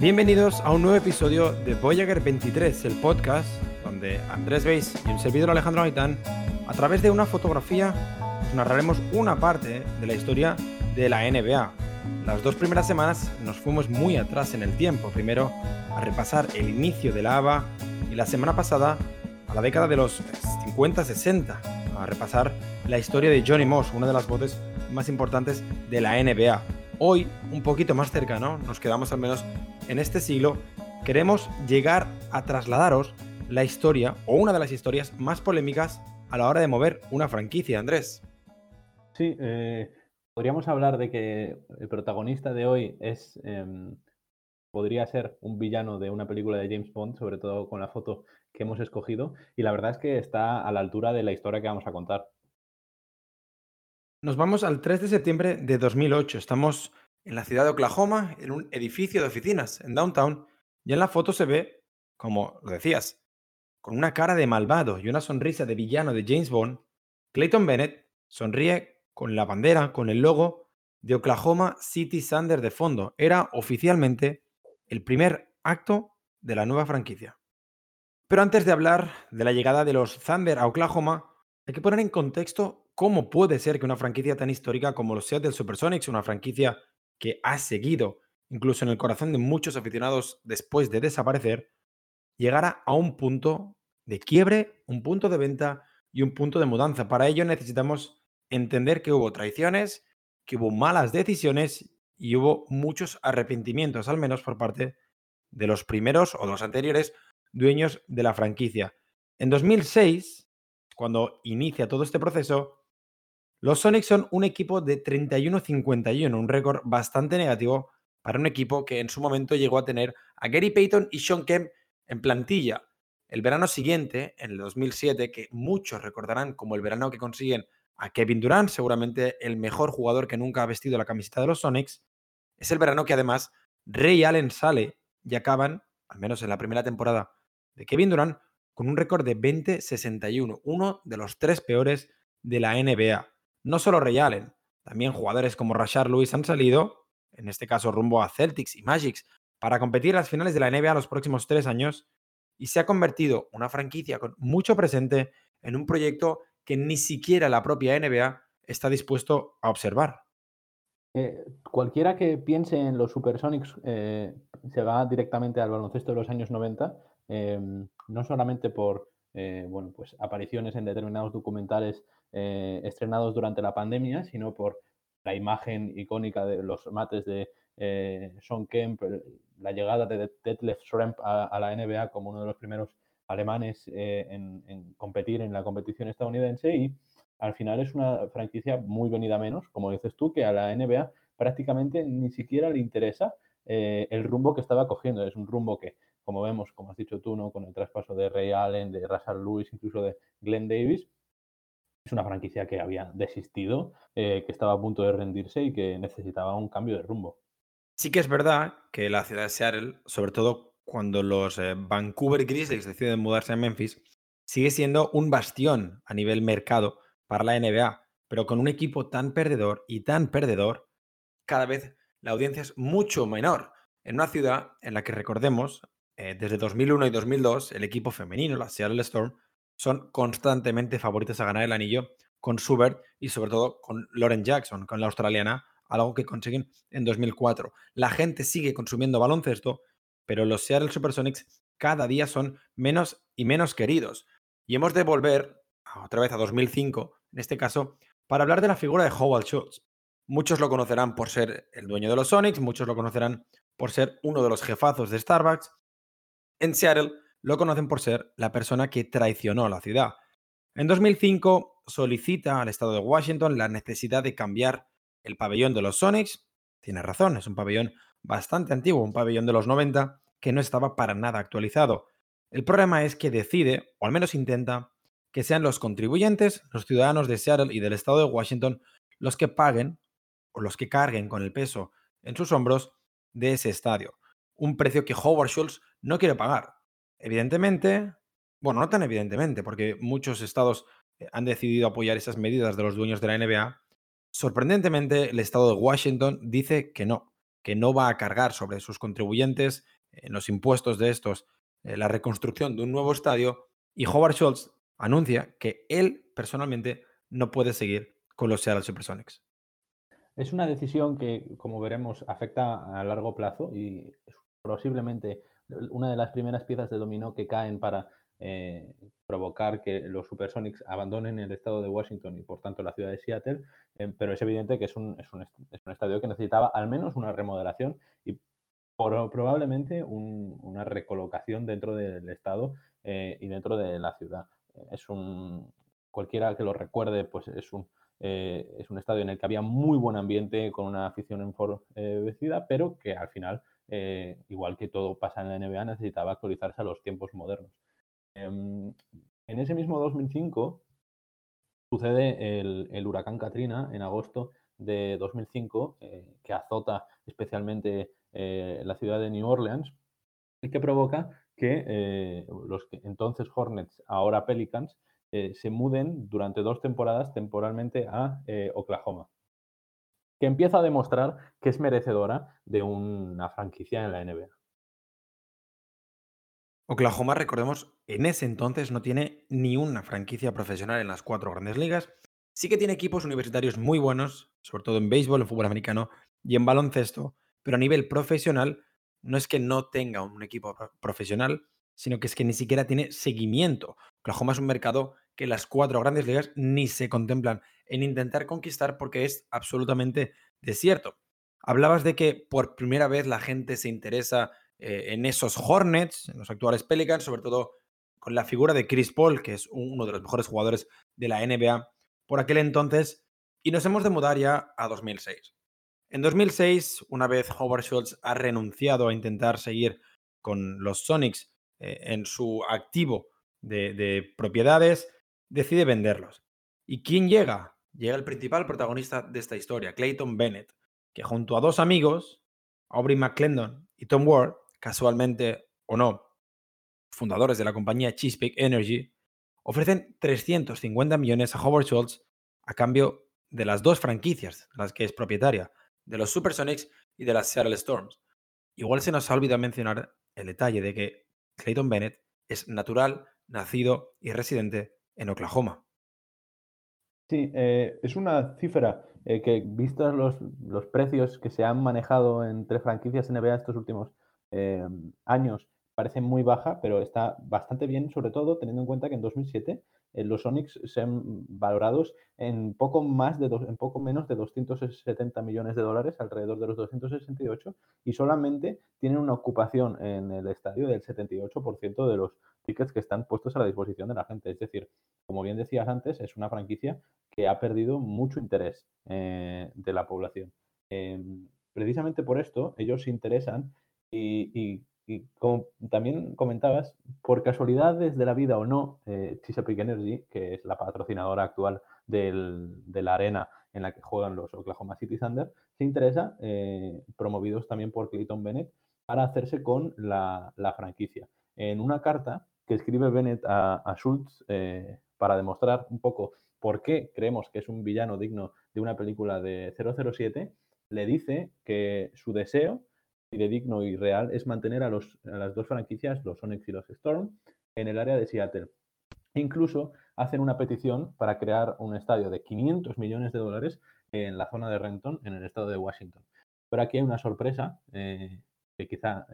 Bienvenidos a un nuevo episodio de Voyager 23, el podcast donde Andrés Veis y un servidor Alejandro Aitán, a través de una fotografía, narraremos una parte de la historia de la NBA. Las dos primeras semanas nos fuimos muy atrás en el tiempo, primero a repasar el inicio de la ABA y la semana pasada a la década de los 50-60, a repasar la historia de Johnny Moss, una de las voces más importantes de la NBA. Hoy, un poquito más cercano, nos quedamos al menos en este siglo, queremos llegar a trasladaros la historia o una de las historias más polémicas a la hora de mover una franquicia, Andrés. Sí, podríamos hablar de que el protagonista de hoy es podría ser un villano de una película de James Bond, sobre todo con la foto que hemos escogido, y la verdad es que está a la altura de la historia que vamos a contar. Nos vamos al 3 de septiembre de 2008. Estamos en la ciudad de Oklahoma, en un edificio de oficinas, en Downtown, y en la foto se ve, como lo decías, con una cara de malvado y una sonrisa de villano de James Bond, Clayton Bennett sonríe con la bandera, con el logo de Oklahoma City Thunder de fondo. Era oficialmente el primer acto de la nueva franquicia. Pero antes de hablar de la llegada de los Thunder a Oklahoma, hay que poner en contexto cómo puede ser que una franquicia tan histórica como los Seattle Supersonics, una franquicia que ha seguido incluso en el corazón de muchos aficionados después de desaparecer, llegara a un punto de quiebre, un punto de venta y un punto de mudanza. Para ello necesitamos entender que hubo traiciones, que hubo malas decisiones y hubo muchos arrepentimientos, al menos por parte de los primeros o de los anteriores dueños de la franquicia. En 2006, cuando inicia todo este proceso, los Sonics son un equipo de 31-51, un récord bastante negativo para un equipo que en su momento llegó a tener a Gary Payton y Shawn Kemp en plantilla. El verano siguiente, en el 2007, que muchos recordarán como el verano que consiguen a Kevin Durant, seguramente el mejor jugador que nunca ha vestido la camiseta de los Sonics, es el verano que además Ray Allen sale y acaban, al menos en la primera temporada de Kevin Durant, con un récord de 20-61, uno de los tres peores de la NBA. No solo Ray Allen, también jugadores como Rashard Lewis han salido, en este caso rumbo a Celtics y Magic, para competir en las finales de la NBA los próximos 3 años, y se ha convertido una franquicia con mucho presente en un proyecto que ni siquiera la propia NBA está dispuesto a observar. Cualquiera que piense en los Supersonics se va directamente al baloncesto de los años 90, no solamente por apariciones en determinados documentales estrenados durante la pandemia, sino por la imagen icónica de los mates de Shawn Kemp, la llegada de Detlef Schrempf a la NBA como uno de los primeros alemanes en competir en la competición estadounidense, y al final es una franquicia muy venida menos, como dices tú, que a la NBA prácticamente ni siquiera le interesa el rumbo que estaba cogiendo. Es un rumbo que, como vemos, como has dicho tú, ¿no?, con el traspaso de Ray Allen, de Rashard Lewis, incluso de Glenn Davis, es una franquicia que había desistido, que estaba a punto de rendirse y que necesitaba un cambio de rumbo. Sí que es verdad que la ciudad de Seattle, sobre todo cuando los Vancouver Grizzlies deciden mudarse a Memphis, sigue siendo un bastión a nivel mercado para la NBA, pero con un equipo tan perdedor, cada vez la audiencia es mucho menor. En una ciudad en la que, recordemos, desde 2001 y 2002, el equipo femenino, la Seattle Storm, son constantemente favoritos a ganar el anillo con Schubert y sobre todo con Lauren Jackson, con la australiana, algo que consiguen en 2004. La gente sigue consumiendo baloncesto, pero los Seattle Supersonics cada día son menos y menos queridos. Y hemos de volver otra vez a 2005, en este caso, para hablar de la figura de Howard Schultz. Muchos lo conocerán por ser el dueño de los Sonics, muchos lo conocerán por ser uno de los jefazos de Starbucks. En Seattle lo conocen por ser la persona que traicionó a la ciudad. En 2005 solicita al estado de Washington la necesidad de cambiar el pabellón de los Sonics. Tiene razón, es un pabellón bastante antiguo, un pabellón de los 90 que no estaba para nada actualizado. El problema es que decide, o al menos intenta, que sean los contribuyentes, los ciudadanos de Seattle y del estado de Washington, los que paguen o los que carguen con el peso en sus hombros de ese estadio. Un precio que Howard Schultz no quiere pagar. Evidentemente, bueno, no tan evidentemente, porque muchos estados han decidido apoyar esas medidas de los dueños de la NBA. Sorprendentemente, el estado de Washington dice que no, que no va a cargar sobre sus contribuyentes en los impuestos de estos la reconstrucción de un nuevo estadio, y Howard Schultz anuncia que él personalmente no puede seguir con los Seattle Supersonics. Es una decisión que, como veremos, afecta a largo plazo y es posiblemente una de las primeras piezas de dominó que caen para provocar que los Supersonics abandonen el estado de Washington y, por tanto, la ciudad de Seattle, pero es evidente que es un estadio que necesitaba al menos una remodelación y probablemente una recolocación dentro del estado y dentro de la ciudad. Cualquiera que lo recuerde, pues es un estadio en el que había muy buen ambiente, con una afición enfurecida, pero que al final, igual que todo pasa en la NBA, necesitaba actualizarse a los tiempos modernos. En ese mismo 2005 sucede el huracán Katrina, en agosto de 2005, que azota especialmente la ciudad de New Orleans y que provoca que los que entonces Hornets, ahora Pelicans, se muden durante 2 temporadas temporalmente a Oklahoma, que empieza a demostrar que es merecedora de una franquicia en la NBA. Oklahoma, recordemos, en ese entonces no tiene ni una franquicia profesional en las 4 grandes ligas. Sí que tiene equipos universitarios muy buenos, sobre todo en béisbol, en fútbol americano y en baloncesto, pero a nivel profesional no es que no tenga un equipo profesional, sino que es que ni siquiera tiene seguimiento. Oklahoma es un mercado que las 4 grandes ligas ni se contemplan en intentar conquistar porque es absolutamente desierto. Hablabas de que por primera vez la gente se interesa en esos Hornets, en los actuales Pelicans, sobre todo con la figura de Chris Paul, que es uno de los mejores jugadores de la NBA por aquel entonces, y nos hemos de mudar ya a 2006. En 2006, una vez Howard Schultz ha renunciado a intentar seguir con los Sonics en su activo de propiedades, decide venderlos. ¿Y quién llega? Llega el principal protagonista de esta historia, Clayton Bennett, que junto a 2 amigos, Aubrey McClendon y Tom Ward, casualmente o no, fundadores de la compañía Chesapeake Energy, ofrecen 350 millones a Howard Schultz a cambio de las 2 franquicias, las que es propietaria, de los Supersonics y de las Seattle Storms. Igual se nos ha olvidado mencionar el detalle de que Clayton Bennett es natural, nacido y residente en Oklahoma. Sí, es una cifra que, vistos los precios que se han manejado entre franquicias NBA estos últimos años, parece muy baja, pero está bastante bien, sobre todo teniendo en cuenta que en 2007 los Sonics se han valorados en poco menos de 270 millones de dólares, alrededor de los 268, y solamente tienen una ocupación en el estadio del 78% de los tickets que están puestos a la disposición de la gente. Es decir, como bien decías antes, es una franquicia que ha perdido mucho interés de la población. Precisamente por esto, ellos se interesan y como también comentabas, por casualidades de la vida o no, Chesapeake Energy, que es la patrocinadora actual de la arena en la que juegan los Oklahoma City Thunder, se interesa, promovidos también por Clayton Bennett, para hacerse con la franquicia. En una carta que escribe Bennett a Schultz para demostrar un poco por qué creemos que es un villano digno de una película de 007, le dice que su deseo, y de digno y real, es mantener a las 2 franquicias, los Sonics y los Storm, en el área de Seattle. Incluso hacen una petición para crear un estadio de 500 millones de dólares en la zona de Renton, en el estado de Washington. Pero aquí hay una sorpresa que quizá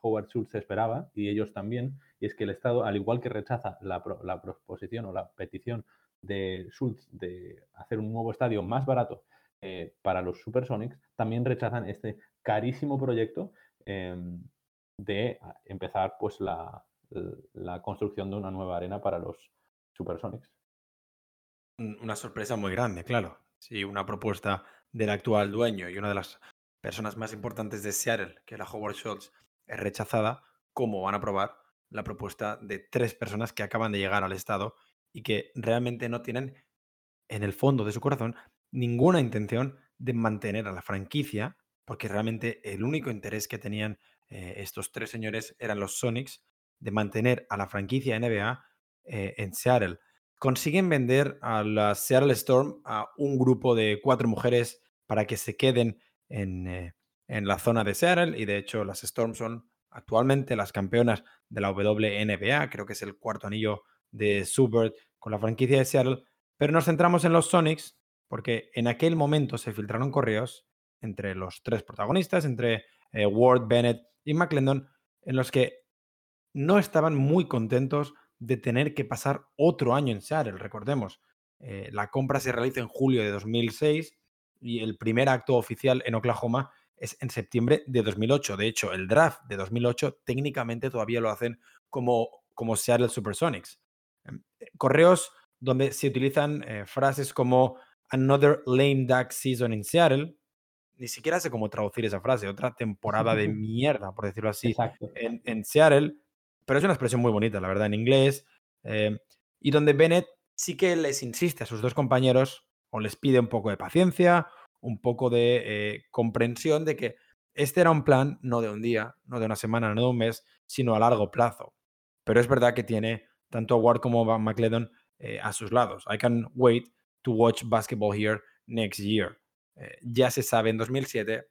Howard Schultz esperaba, y ellos también, y es que el estado, al igual que rechaza la proposición o la petición de Schultz de hacer un nuevo estadio más barato para los Supersonics, también rechazan este carísimo proyecto de empezar pues la construcción de una nueva arena para los Supersonics. Una sorpresa muy grande, claro. Sí, una propuesta del actual dueño y una de las personas más importantes de Seattle, que la Howard Schultz, es rechazada. ¿Cómo van a aprobar la propuesta de 3 personas que acaban de llegar al estado y que realmente no tienen, en el fondo de su corazón, ninguna intención de mantener a la franquicia, porque realmente el único interés que tenían estos 3 señores eran los Sonics, de mantener a la franquicia NBA en Seattle? Consiguen vender a la Seattle Storm a un grupo de 4 mujeres para que se queden en en la zona de Seattle, y de hecho las Storm son actualmente las campeonas de la WNBA, creo que es el cuarto anillo de Subert con la franquicia de Seattle. Pero nos centramos en los Sonics porque en aquel momento se filtraron correos entre los tres protagonistas, entre Ward, Bennett y McClendon, en los que no estaban muy contentos de tener que pasar otro año en Seattle. Recordemos, la compra se realiza en julio de 2006 y el primer acto oficial en Oklahoma es en septiembre de 2008. De hecho, el draft de 2008 técnicamente todavía lo hacen como Seattle Supersonics. Correos donde se utilizan frases como "Another lame duck season in Seattle". Ni siquiera sé cómo traducir esa frase. Otra temporada de mierda, por decirlo así, en Seattle. Pero es una expresión muy bonita, la verdad, en inglés. Y donde Bennett sí que les insiste a sus dos compañeros o les pide un poco de paciencia, un poco de comprensión de que este era un plan no de un día, no de una semana, no de un mes, sino a largo plazo. Pero es verdad que tiene tanto a Ward como a McClendon a sus lados. I can't wait to watch basketball here next year. Ya se sabe en 2007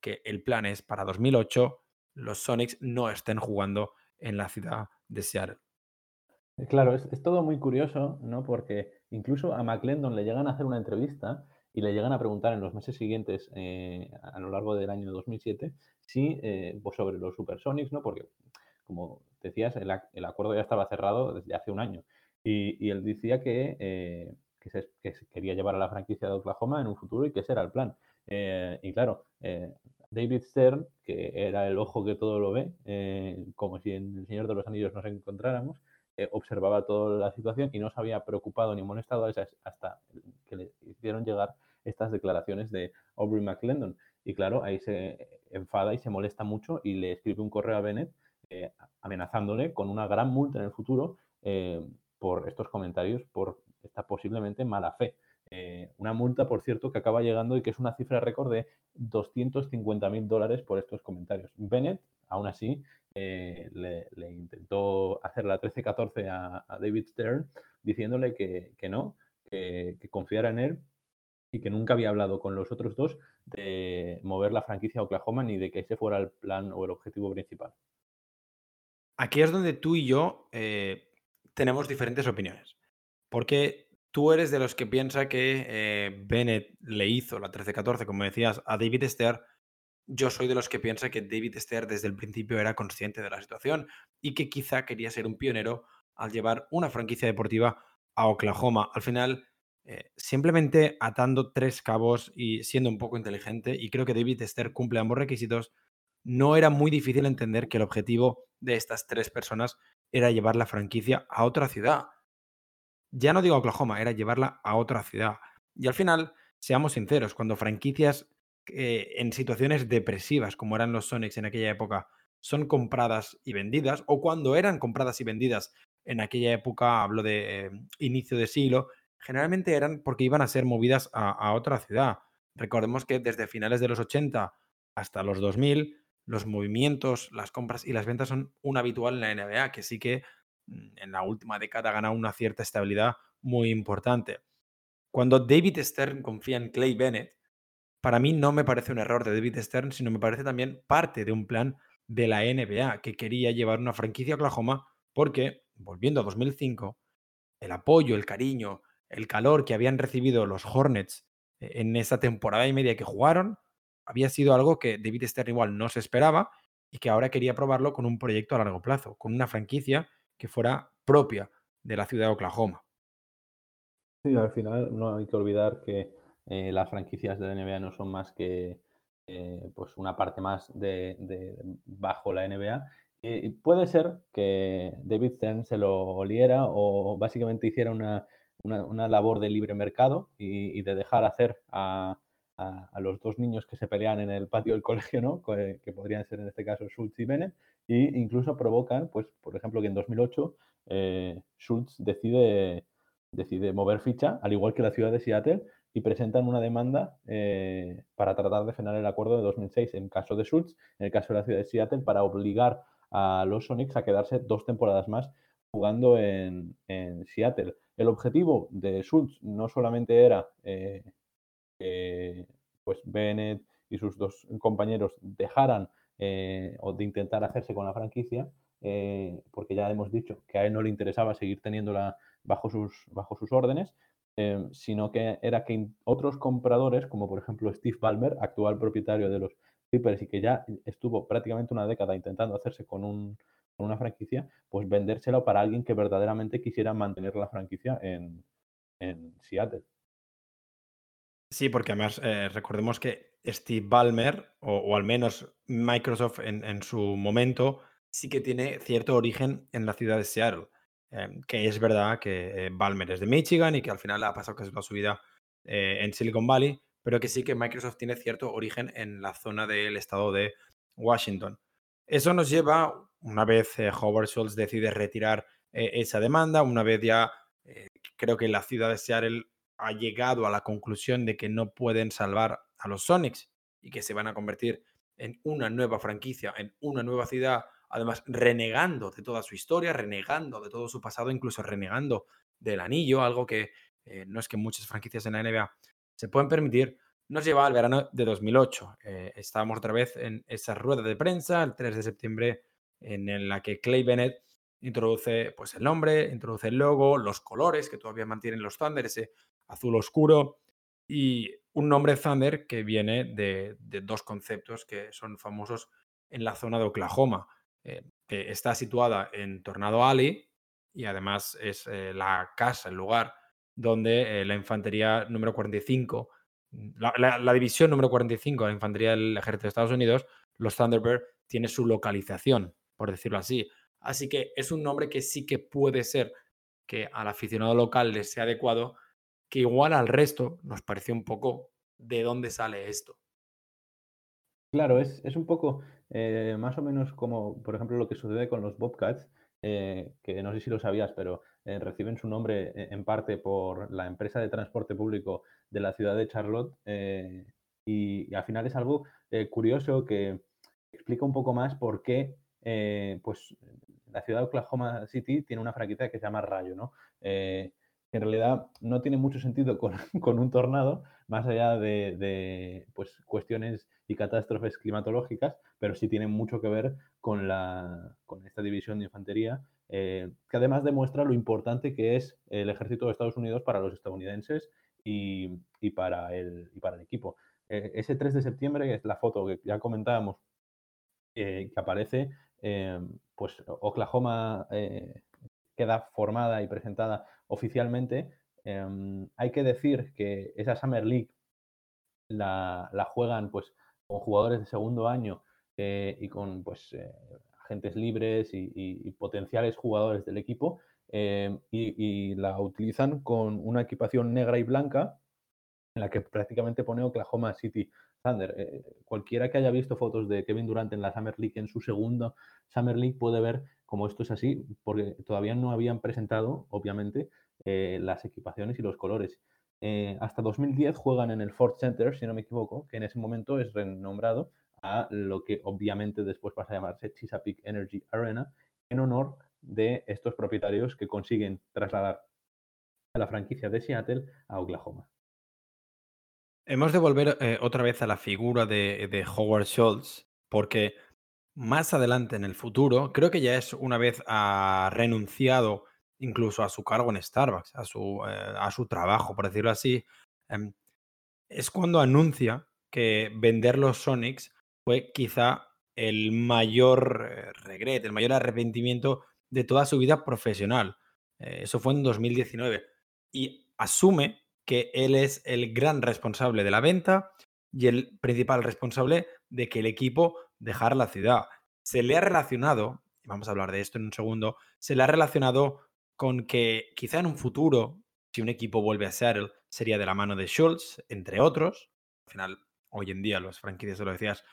que el plan es para 2008 los Sonics no estén jugando en la ciudad de Seattle. Claro, es todo muy curioso, ¿no? Porque incluso a McClendon le llegan a hacer una entrevista y le llegan a preguntar en los meses siguientes, a lo largo del año 2007, si, pues sobre los Supersonics, ¿no? Porque, como decías, el acuerdo ya estaba cerrado desde hace un año. Y él decía que quería llevar a la franquicia de Oklahoma en un futuro y que ese era el plan. Y claro, David Stern, que era el ojo que todo lo ve, como si en El Señor de los Anillos nos encontráramos, observaba toda la situación y no se había preocupado ni molestado hasta que le hicieron llegar estas declaraciones de Aubrey McClendon. Y claro, ahí se enfada y se molesta mucho y le escribe un correo a Bennett amenazándole con una gran multa en el futuro por estos comentarios, por esta posiblemente mala fe. Una multa, por cierto, que acaba llegando y que es una cifra récord de $250,000 por estos comentarios. Bennett, aún así, le intentó hacer la 13-14 a David Stern, diciéndole que no, que confiara en él y que nunca había hablado con los otros dos de mover la franquicia a Oklahoma ni de que ese fuera el plan o el objetivo principal. Aquí es donde tú y yo tenemos diferentes opiniones, porque tú eres de los que piensa que Bennett le hizo la 13-14, como decías, a David Stern. Yo soy de los que piensa que David Stern desde el principio era consciente de la situación y que quizá quería ser un pionero al llevar una franquicia deportiva a Oklahoma. Al final, simplemente atando tres cabos y siendo un poco inteligente, y creo que David Stern cumple ambos requisitos, no era muy difícil entender que el objetivo de estas tres personas era llevar la franquicia a otra ciudad. Ya no digo Oklahoma, era llevarla a otra ciudad. Y al final, seamos sinceros, cuando franquicias en situaciones depresivas, como eran los Sonics en aquella época, son compradas y vendidas, o cuando eran compradas y vendidas en aquella época, hablo de inicio de siglo, generalmente eran porque iban a ser movidas a otra ciudad. Recordemos que desde finales de los 80 hasta los 2000, los movimientos, las compras y las ventas son un habitual en la NBA, que sí que en la última década ha ganado una cierta estabilidad muy importante. Cuando David Stern confía en Clay Bennett, para mí no me parece un error de David Stern, sino me parece también parte de un plan de la NBA que quería llevar una franquicia a Oklahoma porque, volviendo a 2005, el apoyo, el cariño, el calor que habían recibido los Hornets en esa temporada y media que jugaron había sido algo que David Stern igual no se esperaba y que ahora quería probarlo con un proyecto a largo plazo, con una franquicia que fuera propia de la ciudad de Oklahoma. Sí, al final no hay que olvidar que las franquicias de la NBA no son más que pues una parte más de bajo la NBA. Y puede ser que David Stern se lo oliera o básicamente hiciera una labor de libre mercado y de dejar hacer a los dos niños que se pelean en el patio del colegio, ¿no? Que podrían ser en este caso Schultz y Bennett, e incluso provocan, pues, por ejemplo, que en 2008 Schultz decide mover ficha, al igual que la ciudad de Seattle, y presentan una demanda para tratar de frenar el acuerdo de 2006 en caso de Schultz, en el caso de la ciudad de Seattle, para obligar a los Sonics a quedarse 2 temporadas más jugando en Seattle. El objetivo de Schultz no solamente era que pues Bennett y sus dos compañeros dejaran o de intentar hacerse con la franquicia, porque ya hemos dicho que a él no le interesaba seguir teniéndola bajo sus órdenes, sino que era que otros compradores, como por ejemplo Steve Ballmer, actual propietario de los Clippers y que ya estuvo prácticamente una década intentando hacerse con una franquicia, pues vendérsela para alguien que verdaderamente quisiera mantener la franquicia en Seattle. Sí, porque además recordemos que Steve Ballmer, o al menos Microsoft en su momento, sí que tiene cierto origen en la ciudad de Seattle. Que es verdad que Ballmer es de Michigan y que al final ha pasado casi toda su vida en Silicon Valley, pero que sí que Microsoft tiene cierto origen en la zona del estado de Washington. Eso nos lleva, una vez Howard Schultz decide retirar esa demanda, una vez ya creo que la ciudad de Seattle ha llegado a la conclusión de que no pueden salvar a los Sonics y que se van a convertir en una nueva franquicia, en una nueva ciudad, además renegando de toda su historia, renegando de todo su pasado, incluso renegando del anillo, algo que no es que muchas franquicias en la NBA se pueden permitir. Nos lleva al verano de 2008. Estábamos otra vez en esa rueda de prensa, el 3 de septiembre, en la que Clay Bennett introduce pues, el nombre, introduce el logo, los colores que todavía mantienen los Thunder, ese azul oscuro, y un nombre Thunder que viene de dos conceptos que son famosos en la zona de Oklahoma, que está situada en Tornado Alley y además es la casa, el lugar donde la infantería número 45, la división número 45 de la infantería del ejército de Estados Unidos, los Thunderbird, tiene su localización, por decirlo así. Así que es un nombre que sí que puede ser que al aficionado local le sea adecuado, que igual al resto nos pareció un poco de dónde sale esto. Claro, es un poco más o menos como, por ejemplo, lo que sucede con los Bobcats, que no sé si lo sabías, pero reciben su nombre en parte por la empresa de transporte público de la ciudad de Charlotte, y al final es algo curioso que explica un poco más por qué pues, la ciudad de Oklahoma City tiene una franquicia que se llama Rayo, ¿no? En realidad no tiene mucho sentido con un tornado, más allá de pues, cuestiones y catástrofes climatológicas, pero sí tiene mucho que ver con esta división de infantería, que además demuestra lo importante que es el ejército de Estados Unidos para los estadounidenses y para el equipo. Ese 3 de septiembre, que es la foto que ya comentábamos, que aparece, pues Oklahoma queda formada y presentada oficialmente. Hay que decir que esa Summer League la juegan pues, con jugadores de segundo año y con pues, agentes libres y potenciales jugadores del equipo, y la utilizan con una equipación negra y blanca en la que prácticamente pone Oklahoma City Thunder. Cualquiera que haya visto fotos de Kevin Durant en la Summer League, en su segunda Summer League, puede ver cómo esto es así, porque todavía no habían presentado, obviamente, las equipaciones y los colores. Hasta 2010 juegan en el Ford Center, si no me equivoco, que en ese momento es renombrado a lo que obviamente después pasa a llamarse Chesapeake Energy Arena, en honor de estos propietarios que consiguen trasladar a la franquicia de Seattle a Oklahoma. Hemos de volver otra vez a la figura de Howard Schultz, porque más adelante en el futuro, creo que ya es una vez ha renunciado incluso a su cargo en Starbucks, a su trabajo, por decirlo así, es cuando anuncia que vender los Sonics fue quizá el mayor regret, el mayor arrepentimiento de toda su vida profesional. Eso fue en 2019 y asume que él es el gran responsable de la venta y el principal responsable de que el equipo dejara la ciudad. Se le ha relacionado, vamos a hablar de esto en un segundo, se le ha relacionado con que quizá en un futuro, si un equipo vuelve a Seattle, sería de la mano de Schultz, entre otros. Al final, hoy en día, las franquicias, lo decías,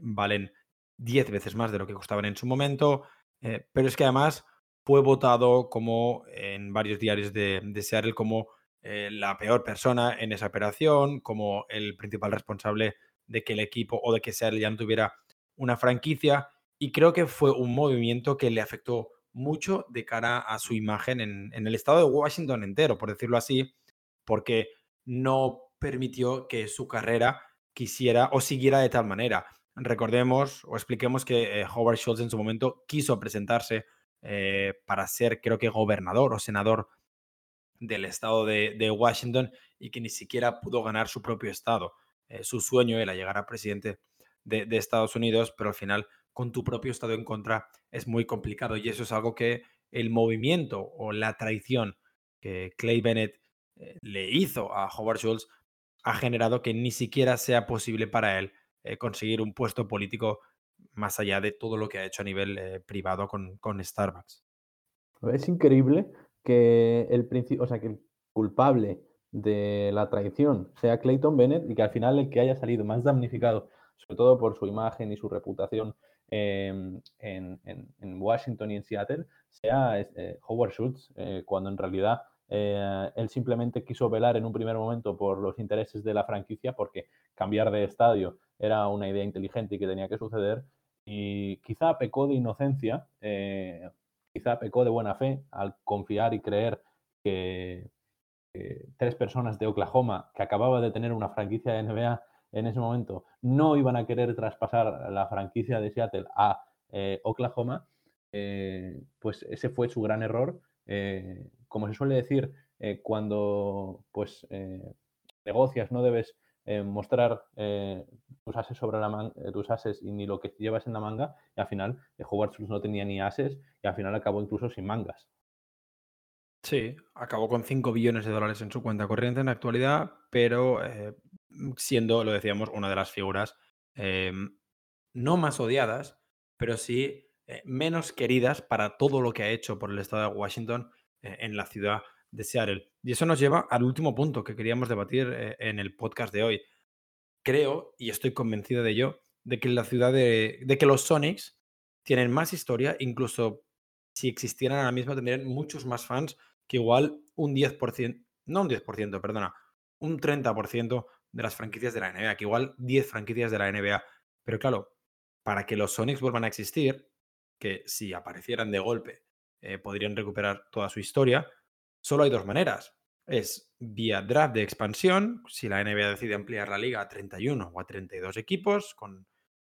valen 10 veces más de lo que costaban en su momento, pero es que además fue votado como en varios diarios de Seattle como la peor persona en esa operación, como el principal responsable de que el equipo o de que Seattle ya no tuviera una franquicia, y creo que fue un movimiento que le afectó mucho de cara a su imagen en el estado de Washington entero, por decirlo así, porque no permitió que su carrera quisiera o siguiera de tal manera. Recordemos o expliquemos que Howard Schultz en su momento quiso presentarse para ser, creo que, gobernador o senador del estado de Washington, y que ni siquiera pudo ganar su propio estado. Su sueño era llegar a presidente de Estados Unidos, pero al final con tu propio estado en contra es muy complicado, y eso es algo que el movimiento o la traición que Clay Bennett le hizo a Howard Schultz ha generado que ni siquiera sea posible para él conseguir un puesto político más allá de todo lo que ha hecho a nivel privado con Starbucks. Es increíble que el culpable de la traición sea Clayton Bennett, y que al final el que haya salido más damnificado, sobre todo por su imagen y su reputación en Washington y en Seattle, sea Howard Schultz, cuando en realidad él simplemente quiso velar en un primer momento por los intereses de la franquicia, porque cambiar de estadio era una idea inteligente y que tenía que suceder, y quizá pecó de inocencia, quizá pecó de buena fe al confiar y creer que tres personas de Oklahoma, que acababa de tener una franquicia de NBA en ese momento, no iban a querer traspasar la franquicia de Seattle a Oklahoma. Pues ese fue su gran error. Como se suele decir, cuando negocias, no debes mostrar tus ases sobre la manga, tus ases y ni lo que llevas en la manga, y al final Howard Schultz no tenía ni ases y al final acabó incluso sin mangas. Sí, acabó con $5 billones en su cuenta corriente en la actualidad, pero siendo, lo decíamos, una de las figuras no más odiadas, pero sí menos queridas para todo lo que ha hecho por el estado de Washington en la ciudad de Seattle. Y eso nos lleva al último punto que queríamos debatir en el podcast de hoy. Creo, y estoy convencido de ello, de que la ciudad de que los Sonics tienen más historia, incluso si existieran ahora mismo tendrían muchos más fans, que igual un 30% de las franquicias de la NBA, que igual 10 franquicias de la NBA. Pero claro, para que los Sonics vuelvan a existir, que si aparecieran de golpe podrían recuperar toda su historia, solo hay dos maneras. Es vía draft de expansión, si la NBA decide ampliar la liga a 31 o a 32 equipos, con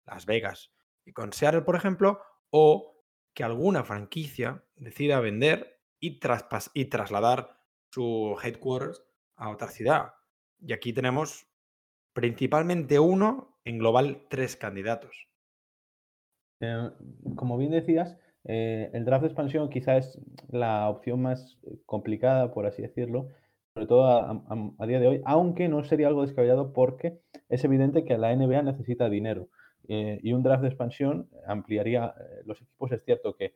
Las Vegas y con Seattle, por ejemplo, o que alguna franquicia decida vender y trasladar su headquarters a otra ciudad. Y aquí tenemos principalmente uno, en global 3 candidatos. Como bien decías, el draft de expansión quizás es la opción más complicada, por así decirlo, sobre todo a día de hoy, aunque no sería algo descabellado, porque es evidente que la NBA necesita dinero, y un draft de expansión ampliaría los equipos. Es cierto que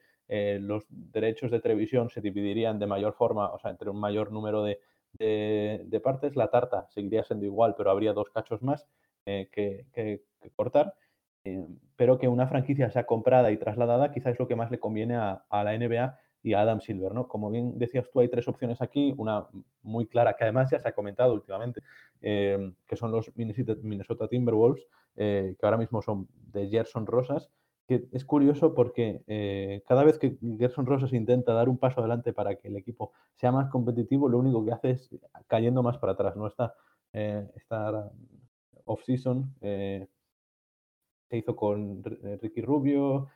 los derechos de televisión se dividirían de mayor forma, o sea, entre un mayor número de partes. La tarta seguiría siendo igual, pero habría dos cachos más que cortar. Pero que una franquicia sea comprada y trasladada quizás es lo que más le conviene a la NBA y a Adam Silver, ¿no? Como bien decías tú, hay 3 opciones aquí, una muy clara que además ya se ha comentado últimamente, que son los Minnesota Timberwolves, que ahora mismo son de Gerson Rosas, que es curioso porque cada vez que Gerson Rosas intenta dar un paso adelante para que el equipo sea más competitivo, lo único que hace es cayendo más para atrás, ¿no? Esta off-season se hizo con Ricky Rubio,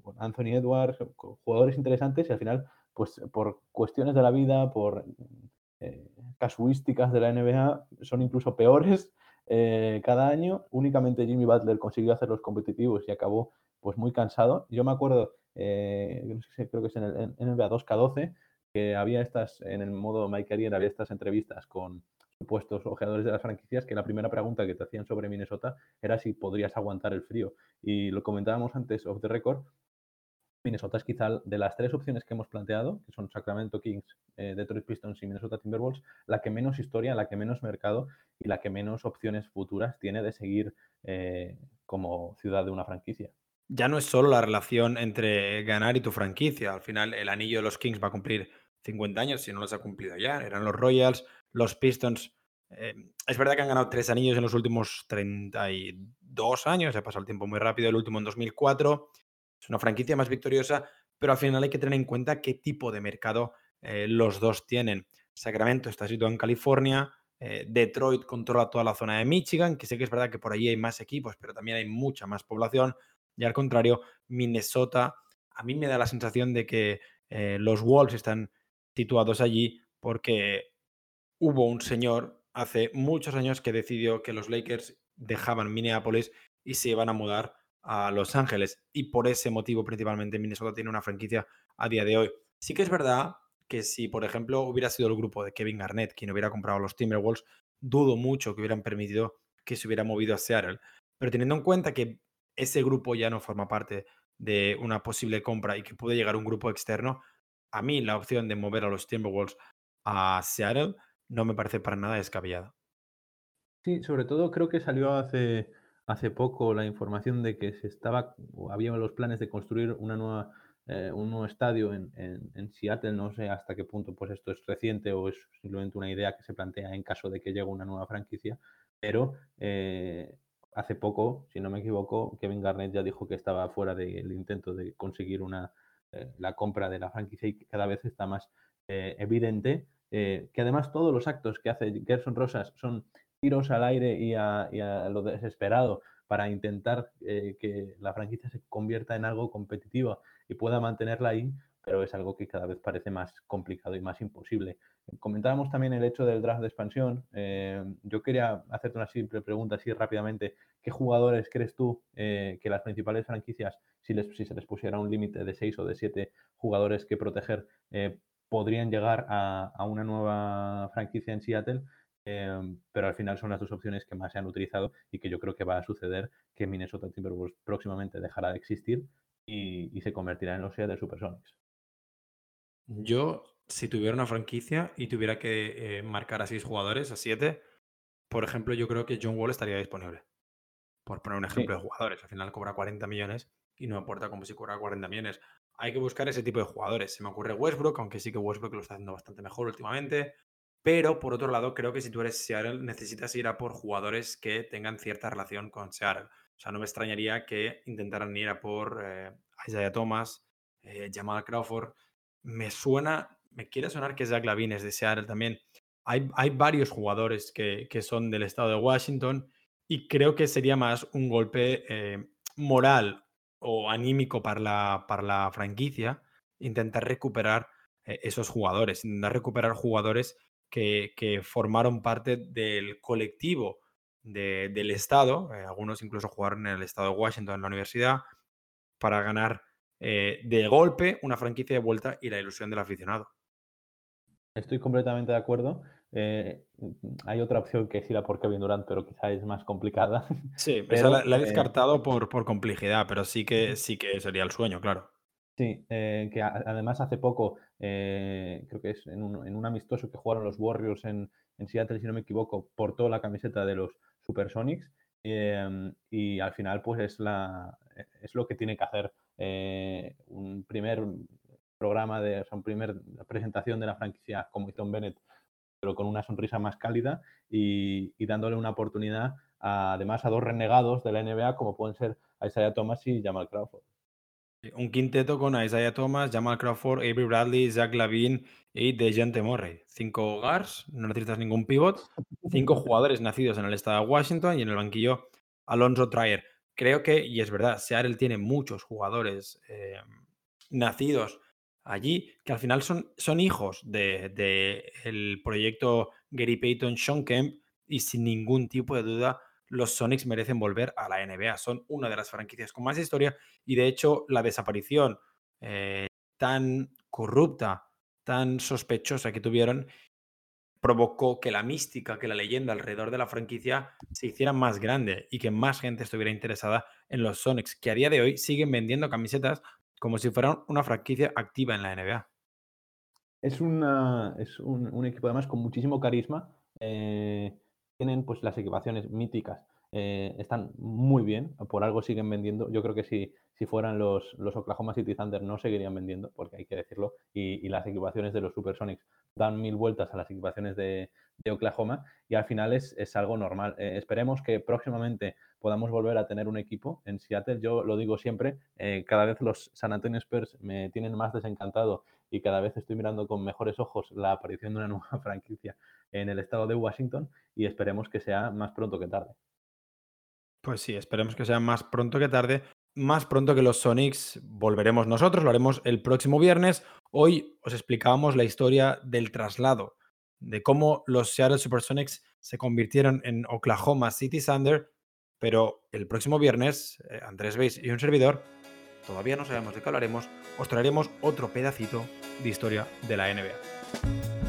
con Anthony Edwards, con jugadores interesantes, y al final, pues por cuestiones de la vida, por casuísticas de la NBA, son incluso peores cada año. Únicamente Jimmy Butler consiguió hacerlos competitivos y acabó pues muy cansado. Yo me acuerdo, creo que es en el NBA 2K12, que había en el modo My Career, había estas entrevistas con supuestos ojeadores de las franquicias, que la primera pregunta que te hacían sobre Minnesota era si podrías aguantar el frío. Y lo comentábamos antes off the record, Minnesota es quizá de las 3 opciones que hemos planteado, que son Sacramento Kings, Detroit Pistons y Minnesota Timberwolves, la que menos historia, la que menos mercado y la que menos opciones futuras tiene de seguir como ciudad de una franquicia. Ya no es solo la relación entre ganar y tu franquicia. Al final el anillo de los Kings va a cumplir 50 años, si no los ha cumplido ya. Eran los Royals, los Pistons. Es verdad que han ganado 3 anillos en los últimos 32 años, ha pasado el tiempo muy rápido, el último en 2004. Es una franquicia más victoriosa, pero al final hay que tener en cuenta qué tipo de mercado los dos tienen. Sacramento está situado en California, Detroit controla toda la zona de Michigan, que sé que es verdad que por allí hay más equipos, pero también hay mucha más población. Y al contrario, Minnesota, a mí me da la sensación de que los Wolves están situados allí porque hubo un señor hace muchos años que decidió que los Lakers dejaban Minneapolis y se iban a mudar a Los Ángeles. Y por ese motivo, principalmente, Minnesota tiene una franquicia a día de hoy. Sí que es verdad que si, por ejemplo, hubiera sido el grupo de Kevin Garnett quien hubiera comprado a los Timberwolves, dudo mucho que hubieran permitido que se hubiera movido a Seattle. Pero teniendo en cuenta que ese grupo ya no forma parte de una posible compra y que puede llegar un grupo externo, a mí la opción de mover a los Timberwolves a Seattle no me parece para nada descabellada. Sí, sobre todo creo que salió hace poco la información de que había los planes de construir un nuevo estadio en Seattle. No sé hasta qué punto pues esto es reciente o es simplemente una idea que se plantea en caso de que llegue una nueva franquicia, pero hace poco, si no me equivoco, Kevin Garnett ya dijo que estaba fuera del intento de conseguir la compra de la franquicia, y cada vez está más evidente que además todos los actos que hace Gerson Rosas son tiros al aire y a lo desesperado para intentar que la franquicia se convierta en algo competitivo y pueda mantenerla ahí, pero es algo que cada vez parece más complicado y más imposible. Comentábamos también el hecho del draft de expansión. Yo quería hacerte una simple pregunta así rápidamente. ¿Qué jugadores crees tú que las principales franquicias, si se les pusiera un límite de 6 o de 7 jugadores que proteger, podrían llegar a una nueva franquicia en Seattle? Pero al final son las dos opciones que más se han utilizado y que yo creo que va a suceder, que Minnesota Timberwolves próximamente dejará de existir y se convertirá en los Seattle Supersonics. Yo, si tuviera una franquicia y tuviera que marcar a 6 jugadores, a 7, por ejemplo, yo creo que John Wall estaría disponible. Por poner un ejemplo de jugadores, al final cobra 40 millones y no aporta como si cobrara 40 millones. Hay que buscar ese tipo de jugadores. Se me ocurre Westbrook, aunque sí que Westbrook lo está haciendo bastante mejor últimamente. Pero, por otro lado, creo que si tú eres Seattle, necesitas ir a por jugadores que tengan cierta relación con Seattle. O sea, no me extrañaría que intentaran ir a por Isaiah Thomas, Jamal Crawford. Me quiere sonar que Zach LaVine es de Seattle también. Hay varios jugadores que son del estado de Washington y creo que sería más un golpe moral o anímico para la franquicia intentar recuperar esos jugadores, intentar recuperar jugadores que formaron parte del colectivo del Estado. Algunos incluso jugaron en el Estado de Washington, en la universidad, para ganar de golpe una franquicia de vuelta y la ilusión del aficionado. Estoy completamente de acuerdo. Hay otra opción que es ir a por Kevin Durant, pero quizá es más complicada. Sí, pero, esa la he descartado por complejidad, pero sí que sería el sueño, claro. Sí, que además hace poco, creo que es en un amistoso que jugaron los Warriors en Seattle, si no me equivoco, portó la camiseta de los Supersonics y al final pues es lo que tiene que hacer un primer programa, una primera presentación de la franquicia como Clayton Bennett, pero con una sonrisa más cálida y dándole una oportunidad además a 2 renegados de la NBA como pueden ser Isaiah Thomas y Jamal Crawford. Un quinteto con Isaiah Thomas, Jamal Crawford, Avery Bradley, Zach LaVine y DeJounte Murray. 5 guards, no necesitas ningún pivot. 5 jugadores nacidos en el estado de Washington y en el banquillo Alonzo Trier. Creo que, y es verdad, Seattle tiene muchos jugadores nacidos allí que al final son hijos del proyecto Gary Payton, Shawn Kemp, y sin ningún tipo de duda los Sonics merecen volver a la NBA. Son una de las franquicias con más historia y, de hecho, la desaparición tan corrupta, tan sospechosa que tuvieron, provocó que la mística, que la leyenda alrededor de la franquicia se hiciera más grande y que más gente estuviera interesada en los Sonics, que a día de hoy siguen vendiendo camisetas como si fueran una franquicia activa en la NBA. Es un equipo, además, con muchísimo carisma. Tienen pues las equipaciones míticas, están muy bien, por algo siguen vendiendo. Yo creo que si fueran los Oklahoma City Thunder no seguirían vendiendo, porque hay que decirlo, y las equipaciones de los Supersonics dan 1000 vueltas a las equipaciones de Oklahoma y al final es algo normal. Esperemos que próximamente podamos volver a tener un equipo en Seattle. Yo lo digo siempre, cada vez los San Antonio Spurs me tienen más desencantado y cada vez estoy mirando con mejores ojos la aparición de una nueva franquicia en el estado de Washington, y esperemos que sea más pronto que tarde. Pues sí, esperemos que sea más pronto que tarde. Más pronto que los Sonics volveremos nosotros, lo haremos el próximo viernes. Hoy os explicábamos la historia del traslado, de cómo los Seattle Supersonics se convirtieron en Oklahoma City Thunder, pero el próximo viernes, Andrés Veis y un servidor, todavía no sabemos de qué hablaremos, os traeremos otro pedacito de historia de la NBA.